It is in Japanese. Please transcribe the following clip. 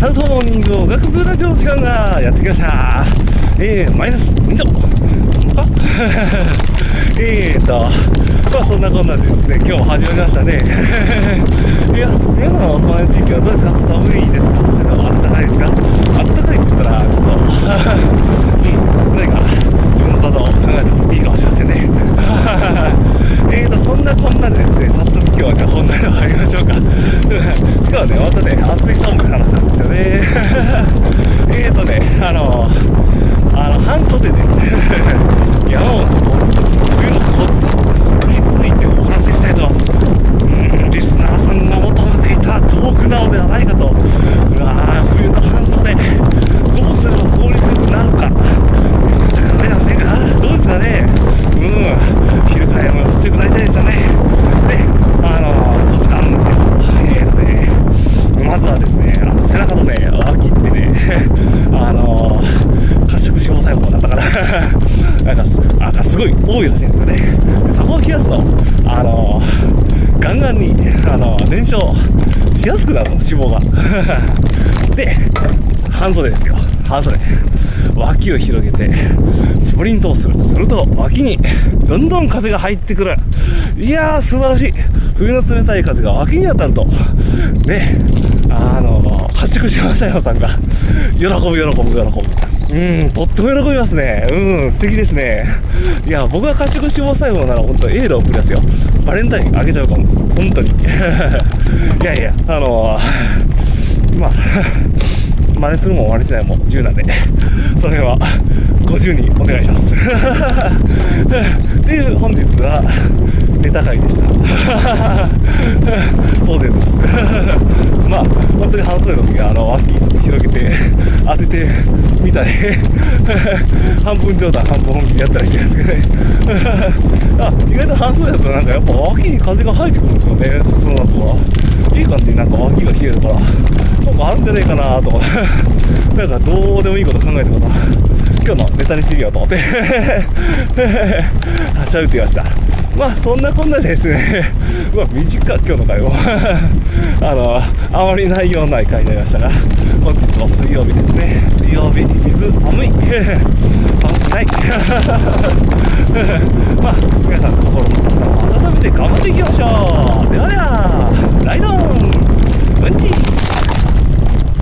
タルトモーニングおがくずラジオ時間がやってきました。マイナス2度かまあそんなこんなでですね、今日始まりましたね。いや、皆さんのお住まいの地域はどうですか？寒いですか？それとも暖かいですか？暖かいって言ったらちょっと何か自分の体を考えてもいいかもしれませんね。そんなこんなでですね、早速今日はじゃあ本題を入りましょうか。しかもね、またね、熱い寒く話したんですよね。半袖で山本と冬のコツについてお話ししたいと思います。リスナーさんが求めていたトークなのではないかと。冬の半袖どうすれば効率よくなるか、リスナーさんから出ませんか？どうですかね。昼から山本強くなりたいですよね。で、コツがあるんですよ。まずはですね、背中のね、脇ってね、褐色脂肪細胞だったからなんかすごい多いらしいんですよね。で、そこを冷やすと、ガンガンに、燃焼しやすくなるの、脂肪が。で、半袖ですよ、半袖。脇を広げて、スプリントをする。すると、脇にどんどん風が入ってくる。いやー、素晴らしい。冬の冷たい風が脇に当たると。ね、褐色脂肪細胞さんが、喜ぶ。とっても喜びますね。素敵ですね。いや、僕が褐色脂肪細胞なら本当にエールを送りますよ。バレンタインあげちゃうかも。本当に。いやいや、まあ、真似するも真似しないも自由なんで、その辺はご自由にお願いします。っていう本日はネタ会でした。当然です。まあ、本当に半袖の時は脇広げて当ててみたり、半分冗談半分本気でやったりしてるんですけどね。意外と半袖だとなんかやっぱ脇に風が入ってくるんですよね。そうなるといい感じになんか脇が冷えるからなんかあるんじゃないかなとか、なんかどうでもいいこと考えてから今日のネタにしてみようと思ってはしゃぐって言いました。まあそんなこんなですね。短い今日の会もあまり内容ない会になりましたが、本日も水曜日ですね。水曜日、寒い寒くないまあ皆さんの心も温めて頑張っていきましょう。ではでは、ライドンうんち。